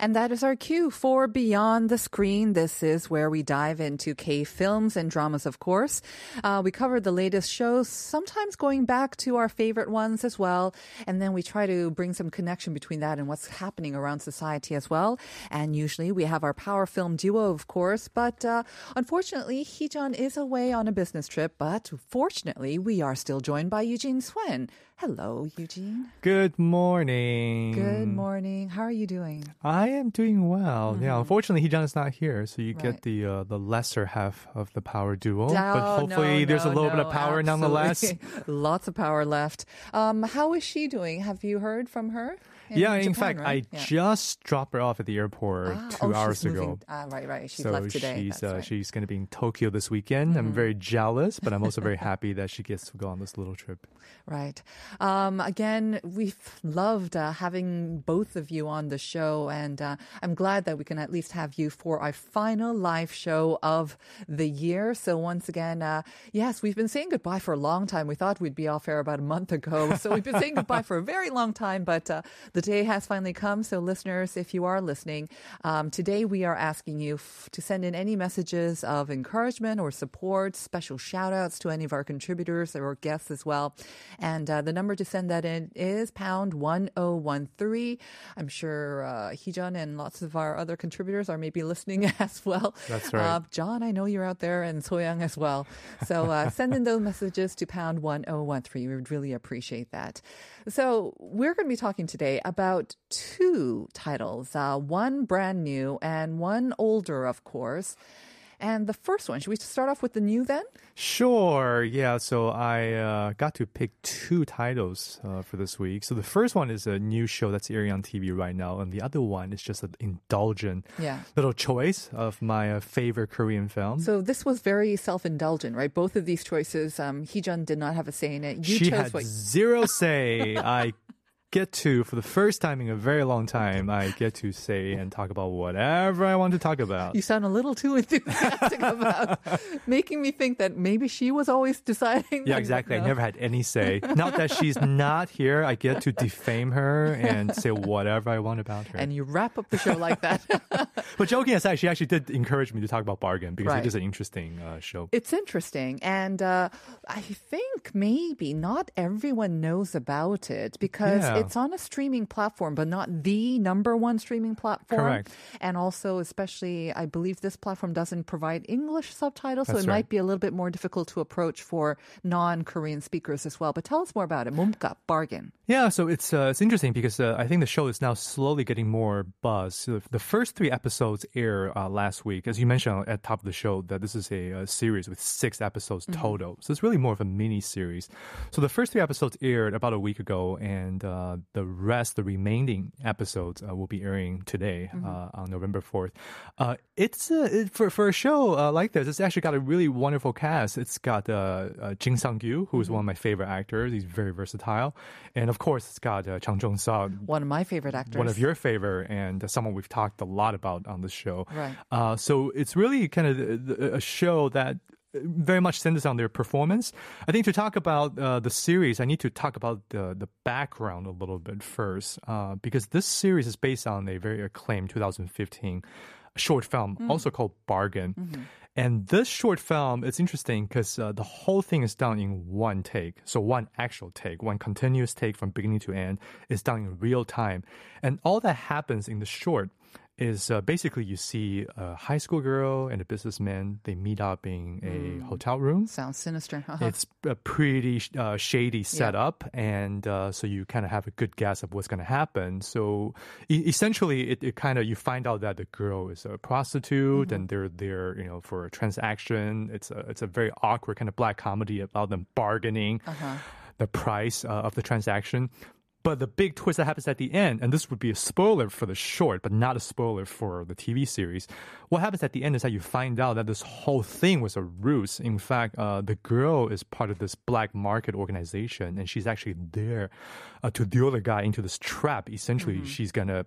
And that is our cue for Beyond the Screen. This is where we dive into K-films and dramas, of course. We cover the latest shows, sometimes going back to our favorite ones as well. And then we try to bring some connection between that and what's happening around society as well. And usually we have our power film duo, of course. But unfortunately, Heejun is away on a business trip. But fortunately, we are still joined by Eugene Swen. Hello, Eugene. Good morning. Good morning. How are you doing? I am doing well. Mm-hmm. Yeah, unfortunately, Heejun is not here, so you get the lesser half of the power duo. But hopefully there's a little bit of power nonetheless. Lots of power left. How is she doing? Have you heard from her? In fact, I just dropped her off at the airport 2 hours ago. She left today. She's going to be in Tokyo this weekend. Mm-hmm. I'm very jealous, but I'm also very happy that she gets to go on this little trip. Right. Again, we've loved having both of you on the show, and I'm glad that we can at least have you for our final live show of the year. So once again, yes, we've been saying goodbye for a long time. We thought we'd be off air about a month ago, so we've been saying goodbye for a very long time, but the day has finally come. So listeners, if you are listening, today we are asking you to send in any messages of encouragement or support, special shout-outs to any of our contributors or guests as well. And the number to send that in is #1013. I'm sure Heejun and lots of our other contributors are maybe listening as well. That's right. John, I know you're out there, and Soyoung as well. So send in those messages to #1013. We would really appreciate that. So we're going to be talking today about two titles, one brand new and one older, of course. And the first one, should we start off with the new then? Sure, yeah. So I got to pick two titles for this week. So the first one is a new show that's airing on TV right now. And the other one is just an indulgent little choice of my favorite Korean film. So this was very self-indulgent, right? Both of these choices, Heejun did not have a say in it. She had zero say. For the first time in a very long time, I get to say and talk about whatever I want to talk about. You sound a little too enthusiastic about making me think that maybe she was always deciding. Yeah, exactly. No. I never had any say. Now that she's not here, I get to defame her and say whatever I want about her. And you wrap up the show like that. But joking aside, she actually did encourage me to talk about Bargain because it is an interesting show. It's interesting. And I think maybe not everyone knows about it because it's on a streaming platform, but not the number one streaming platform. Correct. And also, especially, I believe this platform doesn't provide English subtitles, so it might be a little bit more difficult to approach for non-Korean speakers as well. But tell us more about it. 몸값, Bargain. Yeah, so it's interesting because I think the show is now slowly getting more buzz. So the first three episodes aired last week. As you mentioned at the top of the show, that this is a series with 6 episodes total. So it's really more of a mini-series. So the first 3 episodes aired about a week ago, and the remaining episodes will be airing today on November 4th. For a show like this, it's actually got a really wonderful cast. It's got Jin Seon-kyu, who is one of my favorite actors. He's very versatile. And of course, it's got Chang Jung-suk. One of my favorite actors. One of your favorite, and someone we've talked a lot about on this show. Right. So it's really kind of a show that very much centers on their performance. I think to talk about the series, I need to talk about the background a little bit first, because this series is based on a very acclaimed 2015 short film, also called Bargain. Mm-hmm. And this short film, it's interesting because the whole thing is done in one take. So one actual take, one continuous take from beginning to end is done in real time. And all that happens in the short is basically you see a high school girl and a businessman. They meet up in a hotel room. Sounds sinister. Uh-huh. It's a pretty shady setup, and so you kind of have a good guess of what's going to happen. So essentially, it kind of you find out that the girl is a prostitute, and they're there, for a transaction. It's a very awkward kind of black comedy about them bargaining the price of the transaction. But the big twist that happens at the end, and this would be a spoiler for the short, but not a spoiler for the TV series, what happens at the end is that you find out that this whole thing was a ruse. In fact, the girl is part of this black market organization, and she's actually there to lure the guy into this trap. Essentially, she's gonna,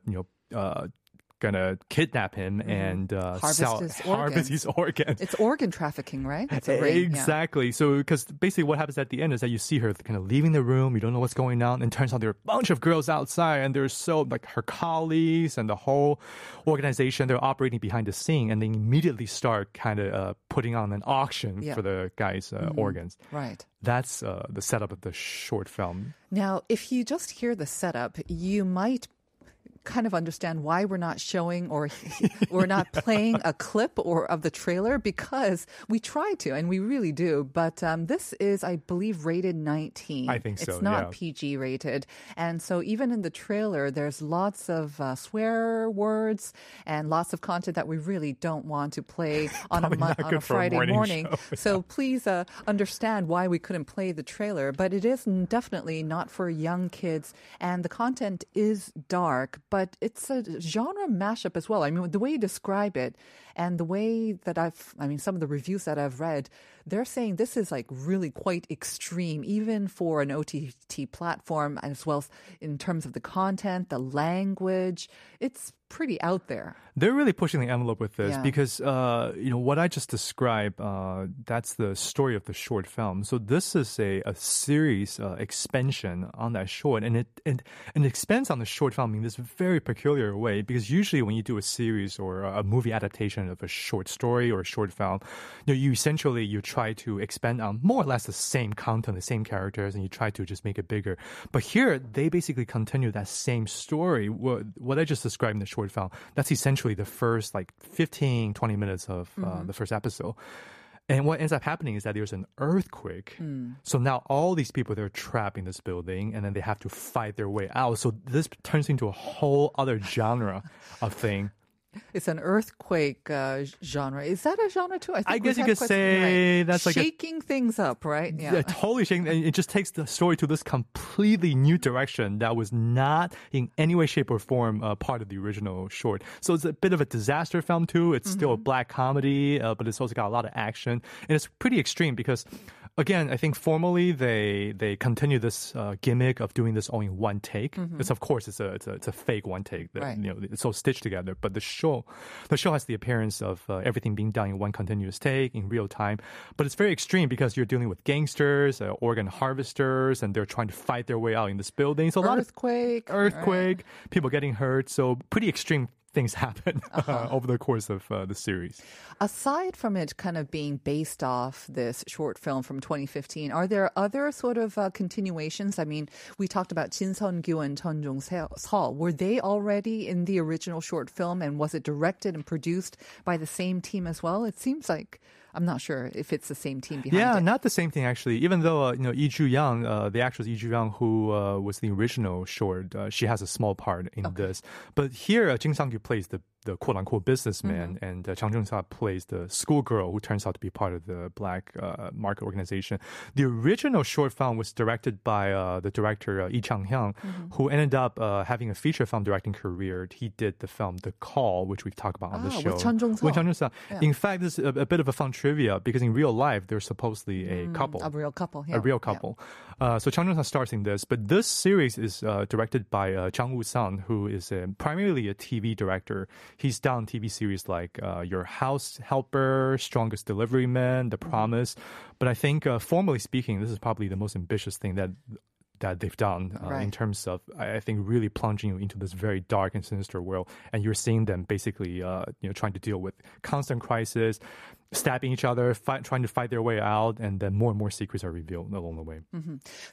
gonna kidnap him and harvest his organs. It's organ trafficking, right? It's a rape, exactly. Yeah. So, because basically what happens at the end is that you see her kind of leaving the room. You don't know what's going on. And it turns out there are a bunch of girls outside, and they're so, like, her colleagues and the whole organization, they're operating behind the scene, and they immediately start kind of putting on an auction for the guy's organs. Right. That's the setup of the short film. Now, if you just hear the setup, you might kind of understand why we're not showing or we're not playing a clip or of the trailer, because we try to, and we really do. But this is, I believe, rated 19. I think so. It's not PG rated. And so even in the trailer, there's lots of swear words and lots of content that we really don't want to play on a Friday morning. So please understand why we couldn't play the trailer. But it is definitely not for young kids, and the content is dark, but it's a genre mashup as well. I mean, the way you describe it and the way that some of the reviews that I've read, they're saying this is like really quite extreme, even for an OTT platform, as well as in terms of the content, the language. It's pretty out there. They're really pushing the envelope with this because, what I just described, that's the story of the short film. So this is a series expansion on that short, and it expands on the short film in this very peculiar way, because usually when you do a series or a movie adaptation of a short story or a short film, you try to expand on more or less the same content, the same characters, and you try to just make it bigger. But here, they basically continue that same story. What I just described in the short film, that's essentially the first 15-20 minutes of the first episode. And what ends up happening is that there's an earthquake. So now all these people, they're trapped in this building, and then they have to fight their way out. So this turns into a whole other genre of thing. It's an earthquake genre. Is that a genre too? I guess you could say that's like shaking things up, right? Yeah, totally shaking. And it just takes the story to this completely new direction that was not in any way, shape, or form part of the original short. So it's a bit of a disaster film too. It's still a black comedy, but it's also got a lot of action, and it's pretty extreme because, again, I think formally they continue this gimmick of doing this only one take. It's, of course, it's a fake one take. That, it's all stitched together. But the show has the appearance of everything being done in one continuous take in real time. But it's very extreme because you're dealing with gangsters, organ harvesters, and they're trying to fight their way out in this building. So earthquake, right. People getting hurt. So pretty extreme things happen over the course of the series. Aside from it kind of being based off this short film from 2015, are there other sort of continuations? I mean, we talked about Jin Seon-kyu and Chang Jung-suk. Were they already in the original short film, and was it directed and produced by the same team as well? It seems like, I'm not sure if it's the same team behind it. Yeah, not the same thing, actually. Even though, Yiju Yang, the actress Yiju Yang, who was the original short, she has a small part in this. But here, Jin Seon-kyu plays the quote-unquote businessman, and Chang Jung-suk plays the schoolgirl who turns out to be part of the black market organization. The original short film was directed by the director Yi Chang-hyang, who ended up having a feature film directing career. He did the film The Call, which we've talked about on the show. With Chang Jung-suk. Yeah. In fact, this is a bit of a fun trivia, because in real life, they're supposedly a couple. A real couple. Yeah. So Chang Jung-suk stars in this, but this series is directed by Chang Woo-sung, who is primarily a TV director. He's done TV series like Your House Helper, Strongest Delivery Man, The Promise. But I think, formally speaking, this is probably the most ambitious thing that they've done in terms of, I think, really plunging you into this very dark and sinister world. And you're seeing them basically trying to deal with constant crisis, stabbing each other, trying to fight their way out, and then more and more secrets are revealed along the way.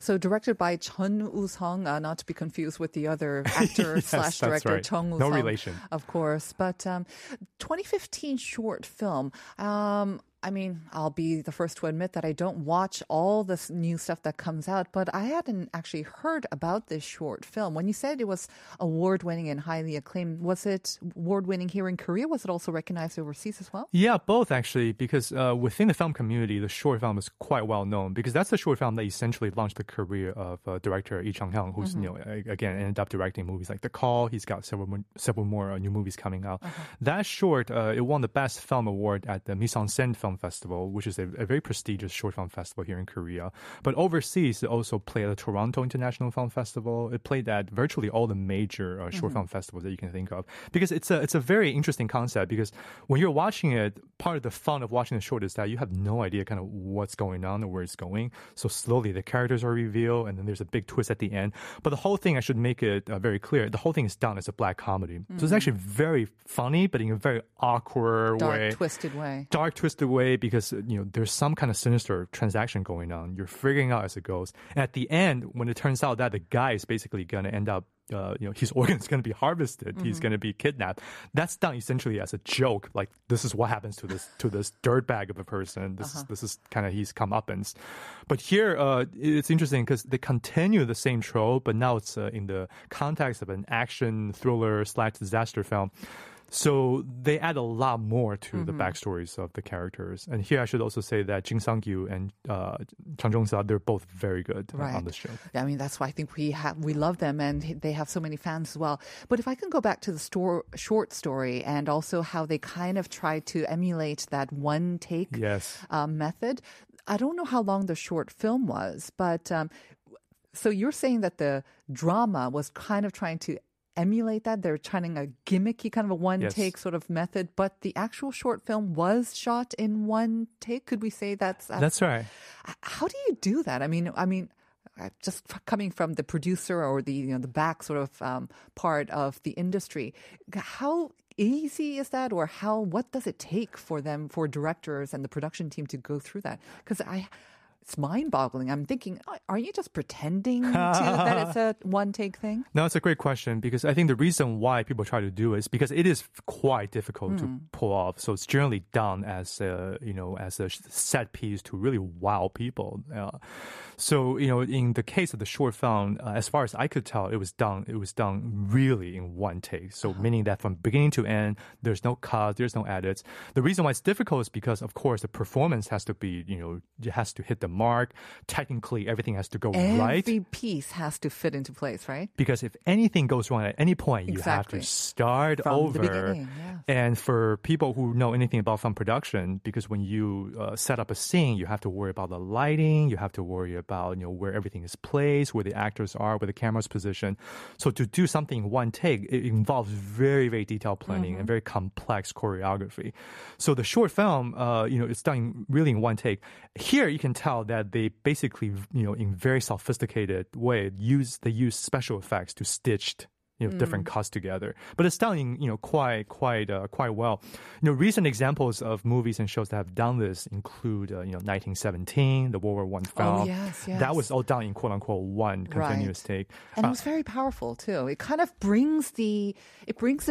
So directed by Jeon Woo-sung, not to be confused with the other actor slash director, right. Chang Woo-sung. No relation. Of course. But 2015 short film, I mean, I'll be the first to admit that I don't watch all this new stuff that comes out, but I hadn't actually heard about this short film. When you said it was award-winning and highly acclaimed, was it award-winning here in Korea? Was it also recognized overseas as well? Yeah, both actually, because within the film community, the short film is quite well known because that's the short film that essentially launched the career of director Yi Chang-hyang, who's, again, ended up directing movies like The Call. He's got several more new movies coming out. Uh-huh. That short, it won the Best Film Award at the Mise-en-scène Film Festival, which is a very prestigious short film festival here in Korea. But overseas, it also played at the Toronto International Film Festival. It played at virtually all the major short film festivals that you can think of. Because it's a very interesting concept, because when you're watching it, part of the fun of watching the short is that you have no idea kind of what's going on or where it's going. So slowly the characters are revealed, and then there's a big twist at the end. But the whole thing, I should make it very clear, the whole thing is done as a black comedy. Mm-hmm. So it's actually very funny, but in a very awkward way. Dark, twisted way. Because, there's some kind of sinister transaction going on. You're figuring out as it goes. And at the end, when it turns out that the guy is basically going to end up his organ's going to be harvested. Mm-hmm. He's going to be kidnapped. That's done essentially as a joke. Like, this is what happens to this dirtbag of a person. This is kind of his comeuppance. But here, it's interesting because they continue the same trope, but now it's in the context of an action thriller / disaster film. So they add a lot more to the backstories of the characters. And here I should also say that Jin Seon-kyu and Chang Jung-suk, they're both very good on this show. I mean, that's why I think we love them, and they have so many fans as well. But if I can go back to the short story and also how they kind of try to emulate that one-take method. I don't know how long the short film was, but so you're saying that the drama was kind of trying to emulate that. They're trying a gimmicky kind of a one-take sort of method, but the actual short film was shot in one take. Could we say that's right? How do you do that? I mean, just coming from the producer or the the back sort of part of the industry, how easy is that, or what does it take for them, for directors and the production team to go through that? Because it's mind-boggling. I'm thinking, are you just pretending that it's a one-take thing? No, it's a great question, because I think the reason why people try to do it is because it is quite difficult to pull off. So it's generally done as a set piece to really wow people. So in the case of the short film, as far as I could tell, it was done really in one take. So meaning that from beginning to end, there's no cuts, there's no edits. The reason why it's difficult is because, of course, the performance has to be it has to hit the mark. Technically, everything has to go right. Every piece has to fit into place, right? Because if anything goes wrong at any point, you have to start over. From the beginning, yes. And for people who know anything about film production, because when you set up a scene, you have to worry about the lighting, you have to worry about where everything is placed, where the actors are, where the camera's positioned. So to do something in one take, it involves very, very detailed planning and very complex choreography. So the short film, it's done really in one take. Here, you can tell that they basically, in very sophisticated way, use special effects to stitch different cuts together. But it's done quite well. Recent examples of movies and shows that have done this include 1917, the World War I film. Oh, yes. That was all done in quote-unquote one continuous take. And it was very powerful too. It kind of brings the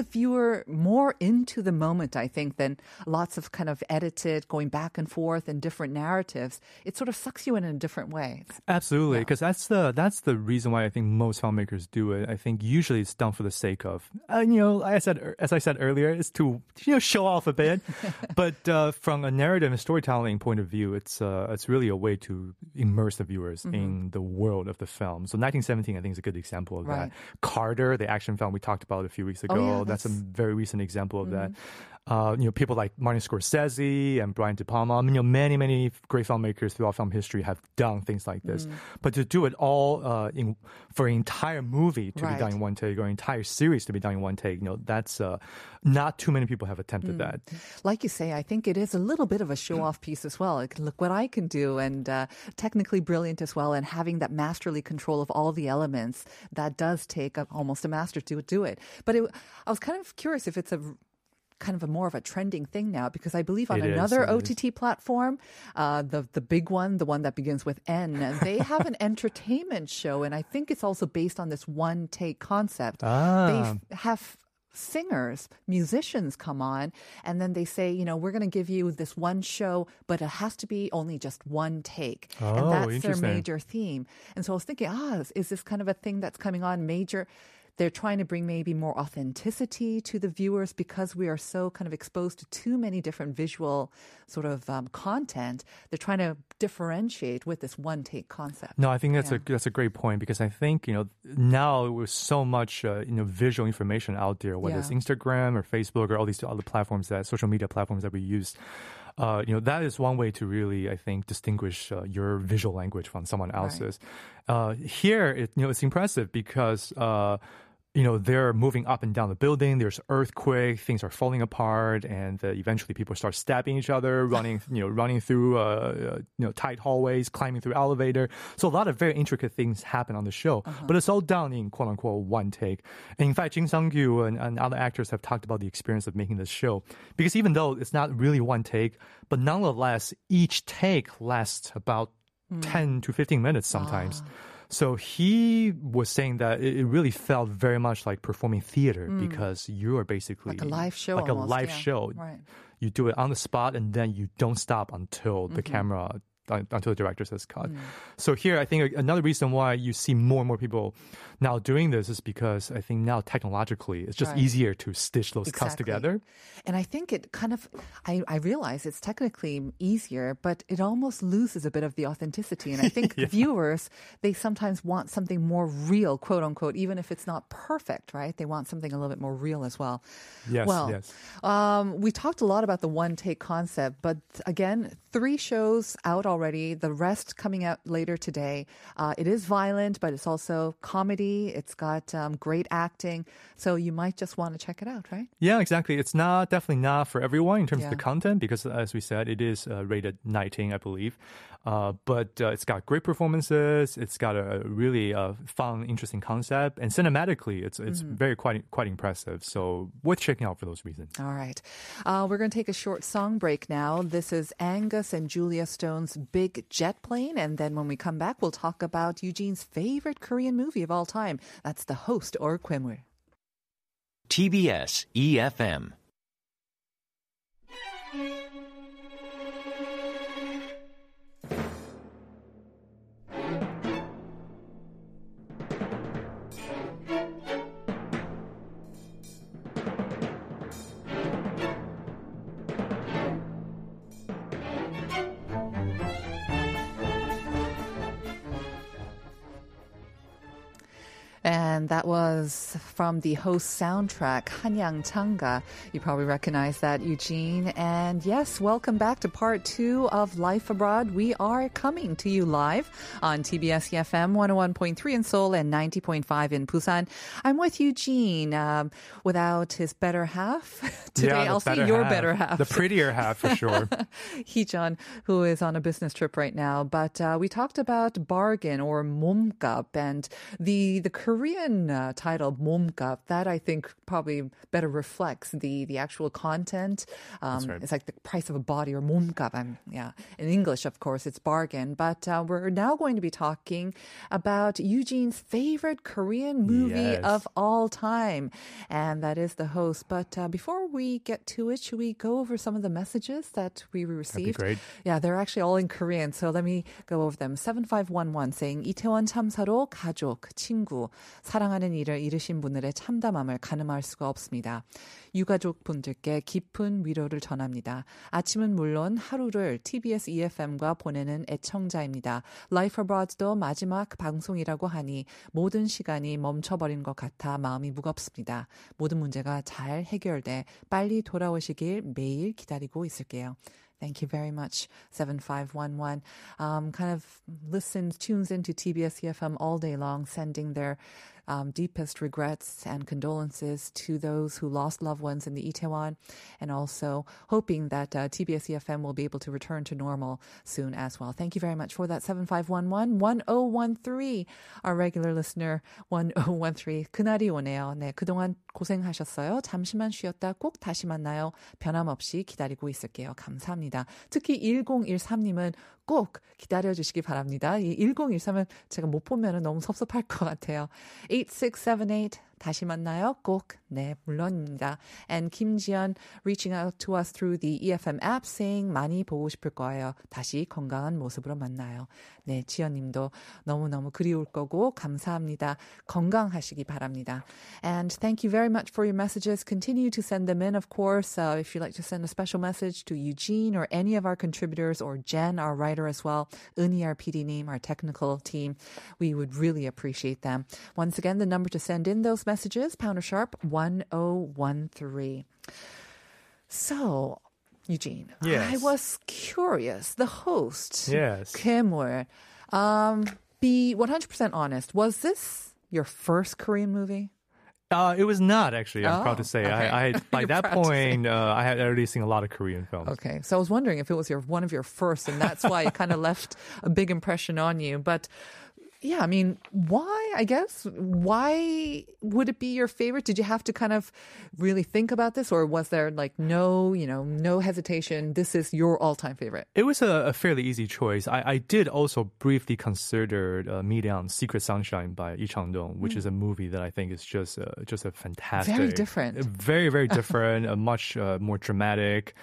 viewer more into the moment, I think, than lots of kind of edited, going back and forth and different narratives. It sort of sucks you in a different way. Absolutely, because that's the reason why I think most filmmakers do it. I think usually it's done for the sake of, as I said earlier, it's to show off a bit. But from a narrative and storytelling point of view, it's really a way to immerse the viewers in the world of the film. So 1917, I think, is a good example of that. Carter, the action film we talked about a few weeks ago, that's a very recent example of that. People like Martin Scorsese and Brian De Palma, many, many great filmmakers throughout film history have done things like this. But to do it all for an entire movie to be done in one take, or an entire series to be done in one take, that's not too many people have attempted that. Like you say, I think it is a little bit of a show-off piece as well. Like, look what I can do, and technically brilliant as well, and having that masterly control of all the elements, that does take almost a master to do it. But I was kind of curious if it's more of a trending thing now, because I believe on another OTT platform, the big one, the one that begins with N, they have an entertainment show, and I think it's also based on this one-take concept. They have singers, musicians come on, and then they say, you know, we're going to give you this one show, but it has to be only just one take. Oh, and that's their major theme. And so I was thinking, is this kind of a thing that's coming on major? They're trying to bring maybe more authenticity to the viewers because we are so kind of exposed to too many different visual sort of content. They're trying to differentiate with this one-take concept. No, I think that's a great point, because I think, you know, now with so much visual information out there, whether it's Instagram or Facebook or all these other platforms, that social media platforms that we use. That is one way to really, I think, distinguish your visual language from someone else's. Right. Here, it's impressive because, they're moving up and down the building. There's earthquake. Things are falling apart, and eventually people start stabbing each other, running through tight hallways, climbing through elevator. So a lot of very intricate things happen on the show, but it's all done in quote unquote one take. And in fact, Jin Seon-kyu and other actors have talked about the experience of making this show, because even though it's not really one take, but nonetheless each take lasts about 10 to 15 minutes sometimes. So he was saying that it really felt very much like performing theater, because you are basically like a live show. Right. You do it on the spot, and then you don't stop until the camera, until the director says cut. So here, I think another reason why you see more and more people now doing this is because I think now technologically it's just easier to stitch those cuts together. And I think it kind of, I realize it's technically easier, but it almost loses a bit of the authenticity. And I think viewers, they sometimes want something more real, quote unquote, even if it's not perfect, right? They want something a little bit more real as well. Yes. We talked a lot about the one-take concept, but again, 3 shows out already, the rest coming out later today. It is violent, but it's also comedy. It's got great acting. So you might just want to check it out, right? Yeah, exactly. It's definitely not for everyone in terms of the content, because as we said, it is rated 19, I believe. But it's got great performances. It's got a really fun, interesting concept. And cinematically, it's very quite impressive. So worth checking out for those reasons. All right. We're going to take a short song break now. This is Angus and Julia Stone's Big Jet Plane. And then when we come back, we'll talk about Eugene's favorite Korean movie of all time. That's The Host, or Gwemul. TBS EFM. And that was from The Host soundtrack, Hanyang Changa. You probably recognize that, Eugene. And yes, welcome back to part 2 of Life Abroad. We are coming to you live on TBS EFM 101.3 in Seoul and 90.5 in Busan. I'm with Eugene without his better half. Today, I'll say your better half. The prettier half, for sure. Heejun, who is on a business trip right now. But we talked about Bargain, or 몸값, and the Korean title 몸값, that I think probably better reflects the actual content. Right. It's like the price of a body, or 몸값. In English, of course, it's bargain. But we're now going to be talking about Eugene's favorite Korean movie of all time, and that is The Host. But before we get to it, should we go over some of the messages that we received? That'd be great. Yeah, they're actually all in Korean, so let me go over them. 7511 saying 이태원 참사로 가족, 친구, 사랑하는 이를 잃으신 분들의 참담함을 가늠할 수가 없습니다. 유가족 분들께 깊은 위로를 전합니다. 아침은 물론 하루를 TBS EFM과 보내는 애청자입니다. Life Abroad도 마지막 방송이라고 하니 모든 시간이 멈춰버린 것 같아 마음이 무겁습니다. 모든 문제가 잘 해결돼 빨리 돌아오시길 매일 기다리고 있을게요. Thank you very much, 7511. Kind of tunes into TBS EFM all day long, sending their deepest regrets and condolences to those who lost loved ones in the Itaewon, and also hoping that TBS EFM will be able to return to normal soon as well. Thank you very much for that, 7511. 1013, our regular listener, 1013. 그날이 오네요. 네, 그동안 고생하셨어요. 잠시만 쉬었다 꼭 다시 만나요. 변함없이 기다리고 있을게요. 감사합니다. 특히 1013님은 꼭 기다려주시기 바랍니다. 이 1013은 제가 못 보면 너무 섭섭할 것 같아요. 8678 다시 만나요. 꼭. 네, 물론입니다. And Kim Jian reaching out to us through the EFM app saying 많이 보고 싶을 거예요. 다시 건강한 모습으로 만나요. 네, 지연 님도 너무너무 그리울 거고 감사합니다. 건강하시기 바랍니다. And thank you very much for your messages. Continue to send them in, of course. If you'd like to send a special message to Eugene or any of our contributors or Jen, our writer as well, Euni, our PD name, our technical team, we would really appreciate them. Once again, the number to send in those messages, pounder sharp 1013. So, Eugene, yes. I was curious. The host, yes. Gwemul, be 100% honest. Was this your first Korean movie? It was not, actually. I'm proud to say. Okay. I by that point, I had already seen a lot of Korean films. Okay, so I was wondering if it was one of your first, and that's why it kind of left a big impression on you. But yeah, I mean, why would it be your favorite? Did you have to kind of really think about this, or was there no hesitation? This is your all-time favorite. It was a fairly easy choice. I did also briefly consider meeting on Secret Sunshine by Yi Chang-dong, which is a movie that I think is just a fantastic, very different, very very different, a much more dramatic.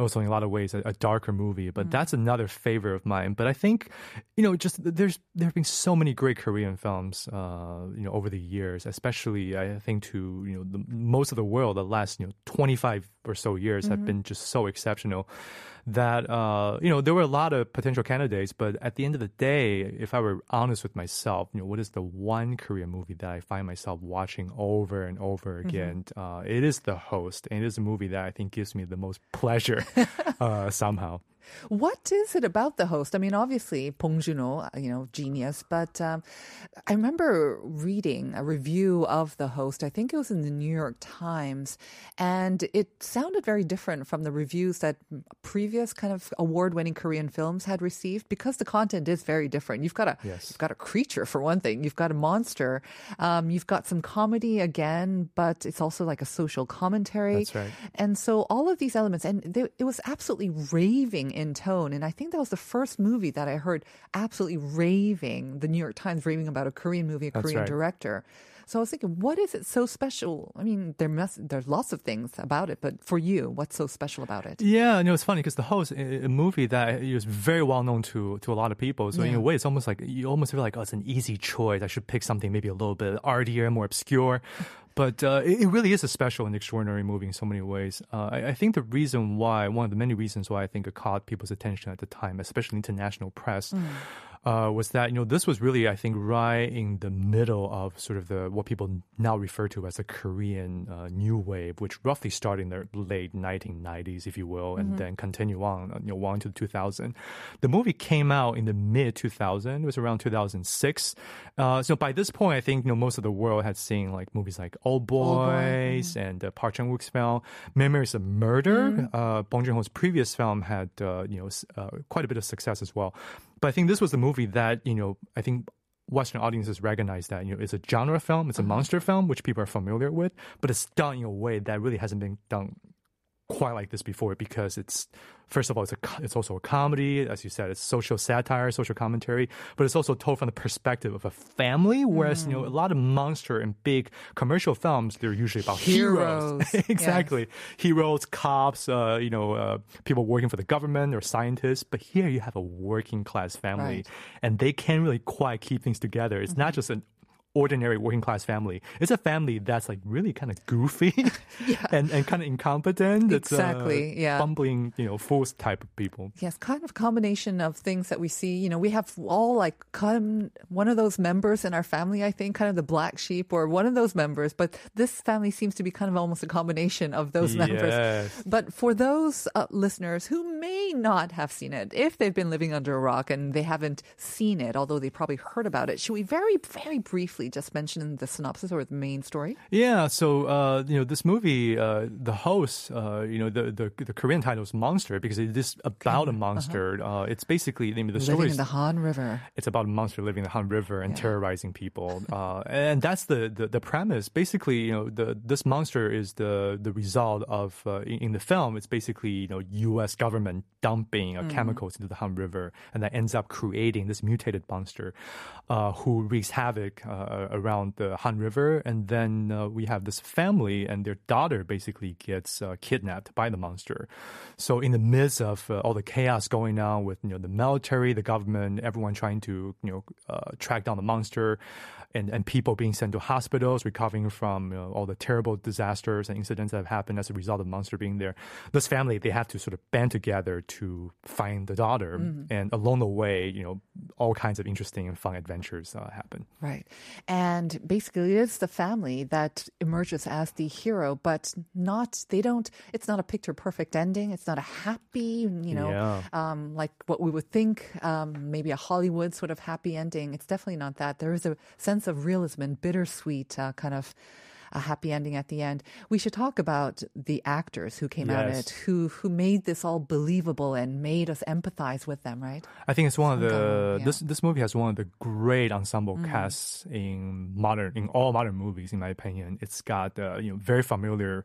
Also, in a lot of ways, a darker movie, but that's another favorite of mine. But I think, just there have been so many great Korean films, over the years, especially I think to most of the world, the last 25 or so years have been just so exceptional that there were a lot of potential candidates. But at the end of the day, if I were honest with myself, what is the one Korean movie that I find myself watching over and over again? It is The Host, and it is a movie that I think gives me the most pleasure. Somehow. What is it about The Host? I mean, obviously, Bong Joon-ho, genius. But I remember reading a review of The Host. I think it was in the New York Times. And it sounded very different from the reviews that previous kind of award-winning Korean films had received because the content is very different. You've got a creature, for one thing. You've got a monster. You've got some comedy again, but it's also like a social commentary. That's right. And so all of these elements, and it was absolutely raving in tone, and I think that was the first movie that I heard absolutely raving, the New York Times raving about a Korean movie, a Korean director. So I was thinking, what is it so special? I mean, there's lots of things about it, but for you, what's so special about it? Yeah, it's funny because The Host, a movie that is very well known to a lot of people. So in a way, it's almost like you almost feel like, it's an easy choice. I should pick something maybe a little bit artier, more obscure. But it really is a special and extraordinary movie in so many ways. I think the reason why, one of the many reasons why I think it caught people's attention at the time, especially international press, was that, this was really, I think, right in the middle of sort of what people now refer to as the Korean New Wave, which roughly started in the late 1990s, if you will, and then continue on, well into the 2000s. The movie came out in the mid-2000s. It was around 2006. So by this point, I think, most of the world had seen like movies like Oldboy and Park Chan-wook's film, Memories of Murder. Bong Joon-ho's previous film had, quite a bit of success as well. But I think this was the movie that, I think Western audiences recognize that, it's a genre film, it's a monster film, which people are familiar with, but it's done in a way that really hasn't been done quite like this before because it's, first of all, it's also a comedy. As you said, it's social satire, social commentary, but it's also told from the perspective of a family, whereas, a lot of monster and big commercial films, they're usually about heroes. Exactly. Yes. Heroes, cops, people working for the government or scientists. But here you have a working class family, and they can't really quite keep things together. It's not just an ordinary working class family. It's a family that's like really kind of goofy and kind of incompetent. Exactly. It's bumbling, fools type of people. Yes, kind of combination of things that we see. We have all like one of those members in our family, I think, kind of the black sheep or one of those members. But this family seems to be kind of almost a combination of those members. But for those listeners who may not have seen it, if they've been living under a rock and they haven't seen it, although they probably heard about it, should we very, very briefly just mention the synopsis or the main story? Yeah, so this movie, The Host, the Korean title is Monster because it is about a monster. It's basically the story living in the Han River. It's about a monster living in the Han River and terrorizing people, and that's the premise. Basically, this monster is the result of in the film. It's basically U.S. government dumping chemicals into the Han River, and that ends up creating this mutated monster who wreaks havoc around the Han River, and then we have this family and their daughter basically gets kidnapped by the monster. So in the midst of all the chaos going on with, you know, the military, the government, everyone trying to, you know, track down the monster, and people being sent to hospitals recovering from, you know, all the terrible disasters and incidents that have happened as a result of the monster being there, this family, they have to sort of band together to find the daughter. Mm-hmm. And along the way, you know, all kinds of interesting and fun adventures happen. Right. And basically it's the family that emerges as the hero, but not, they don't, it's not a picture perfect ending. It's not a happy, you know, like what we would think, maybe a Hollywood sort of happy ending. It's definitely not that. There is a sense of realism and bittersweet kind of a happy ending at the end. We should talk about the actors who came out of it, who made this all believable and made us empathize with them, right? I think it's one of the this movie has one of the great ensemble casts in all modern movies, in my opinion. It's got you know, very familiar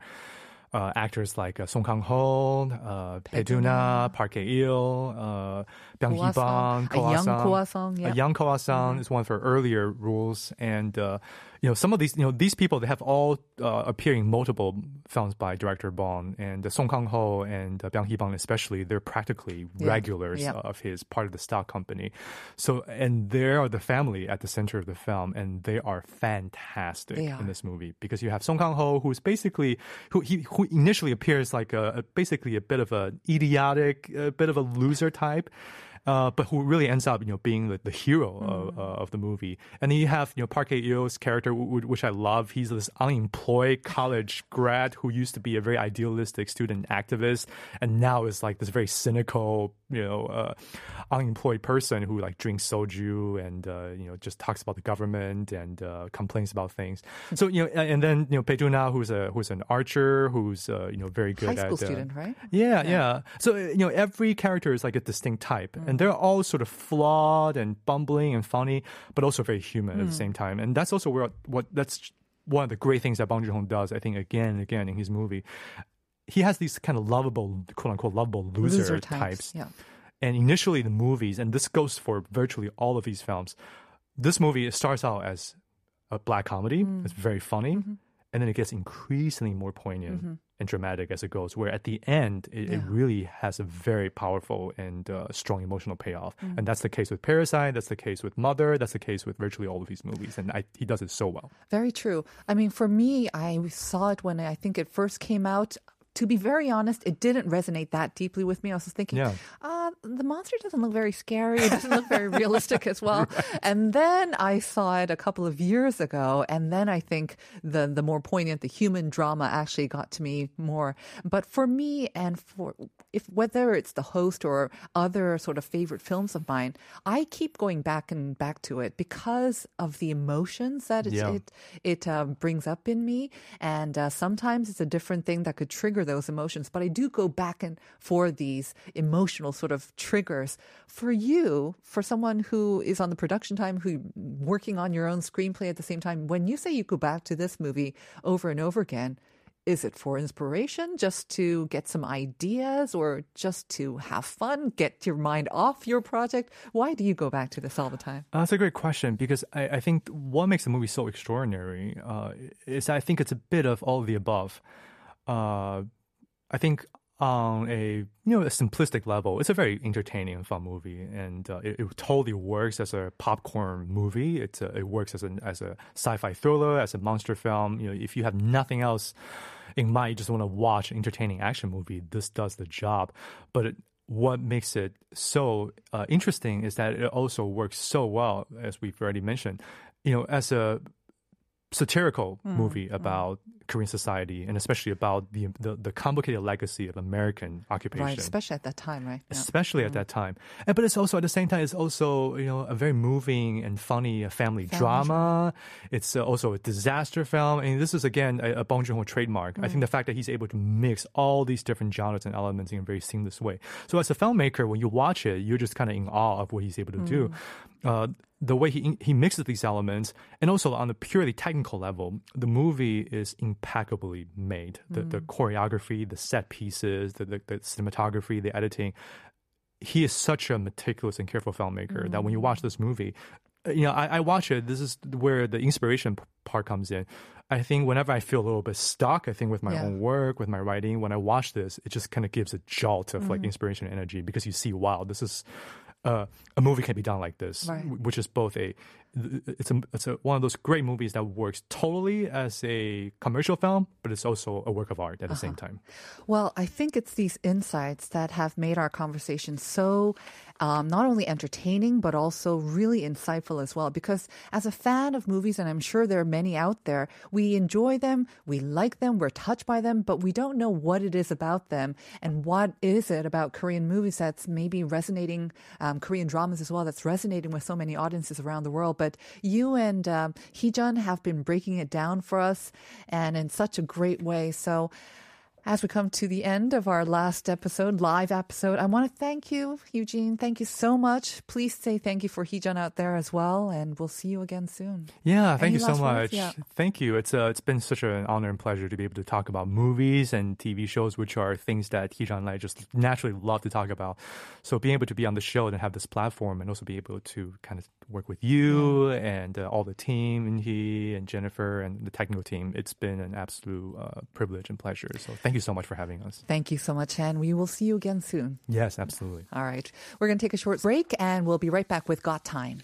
actors like Song Kang-ho, Bae Doona, Park Hae-il, Byun Hee-bong, Ko Ah-sung. A young Ko Ah-sung is one of her earlier roles. And you know, some of these, you know, these people, they have all appeared in multiple films by director Bong, and Song Kang-ho and Byun Hee-bong especially, they're practically regulars of his, part of the stock company. So, and they are the family at the center of the film, and they are fantastic in this movie, because you have Song Kang-ho, who's basically, who initially appears like basically a bit of an idiotic, a bit of a loser type. But who really ends up, you know, being the hero of the movie. And then you have, you know, Park Hae-il's character, which I love. He's this unemployed college grad who used to be a very idealistic student activist, and now is like this very cynical, you know, unemployed person who like drinks soju and you know, just talks about the government and complains about things. So, you know, and then, you know, Bae Doona, who's an archer, who's you know, very good high school student, right? Yeah. So, you know, every character is like a distinct type. Mm. And they're all sort of flawed and bumbling and funny, but also very human at the same time. And that's also that's one of the great things that Bong Joon-ho does, I think, again and again in his movie. He has these kind of lovable, quote-unquote, lovable loser types. Yeah. And initially the movies, and this goes for virtually all of these films, this movie, it starts out as a black comedy. It's very funny. Mm-hmm. And then it gets increasingly more poignant and dramatic as it goes, where at the end, it really has a very powerful and strong emotional payoff. Mm-hmm. And that's the case with Parasite, that's the case with Mother, that's the case with virtually all of these movies. And he does it so well. Very true. I mean, for me, I saw it when I think it first came out. To be very honest, it didn't resonate that deeply with me. I was thinking, the monster doesn't look very scary. It doesn't look very realistic as well. Right. And then I saw it a couple of years ago, and then I think the more poignant, the human drama actually got to me more. But for me, and whether it's The Host or other sort of favorite films of mine, I keep going back and back to it because of the emotions that it brings up in me. And sometimes it's a different thing that could trigger those emotions, but I do go back and for these emotional sort of triggers. For you, for someone who is on the production time, who working on your own screenplay at the same time, when you say you go back to this movie over and over again, is it for inspiration, just to get some ideas, or just to have fun, get your mind off your project? Why do you go back to this all the time? That's a great question, because I think what makes the movie so extraordinary is I think it's a bit of all of the above. I think on a simplistic level, it's a very entertaining and fun movie, and it totally works as a popcorn movie. It works as a sci-fi thriller, as a monster film. You know, if you have nothing else in mind, you just want to watch an entertaining action movie, this does the job. But what makes it so interesting is that it also works so well, as we've already mentioned, you know, as a satirical movie about Korean society, and especially about the complicated legacy of American occupation. Right, especially at that time, right? Yeah. Especially at that time. But it's also, at the same time, it's also, you know, a very moving and funny family drama. It's also a disaster film. And this is, again, a Bong Joon-ho trademark. I think the fact that he's able to mix all these different genres and elements in a very seamless way. So as a filmmaker, when you watch it, you're just kind of in awe of what he's able to do. The way he mixes these elements, and also on a purely technical level, the movie is impeccably made. The choreography, the set pieces, the cinematography, the editing. He is such a meticulous and careful filmmaker that when you watch this movie, you know, I watch it. This is where the inspiration part comes in. I think whenever I feel a little bit stuck, I think with my own work, with my writing, when I watch this, it just kind of gives a jolt of like inspiration and energy, because you see, wow, this is a movie can be done like this, right. Which is both it's one of those great movies that works totally as a commercial film, but it's also a work of art at the same time. Well, I think it's these insights that have made our conversation so not only entertaining, but also really insightful as well. Because as a fan of movies, and I'm sure there are many out there, we enjoy them, we like them, we're touched by them, but we don't know what it is about them and what is it about Korean movies that's maybe resonating, Korean dramas as well, that's resonating with so many audiences around the world. But you and Heejun have been breaking it down for us, and in such a great way. So as we come to the end of our last episode, live episode, I want to thank you, Eugene. Thank you so much. Please say thank you for Heejun out there as well, and we'll see you again soon. Yeah, thank you so much. Yeah. Thank you. It's been such an honor and pleasure to be able to talk about movies and TV shows, which are things that Heejun and I just naturally love to talk about. So being able to be on the show and have this platform, and also be able to kind of work with you and all the team, and he and Jennifer and the technical team, it's been an absolute privilege and pleasure. So thank you so much for having us. Thank you so much, and we will see you again soon. Yes, absolutely. All right. We're going to take a short break, and we'll be right back with Got Time.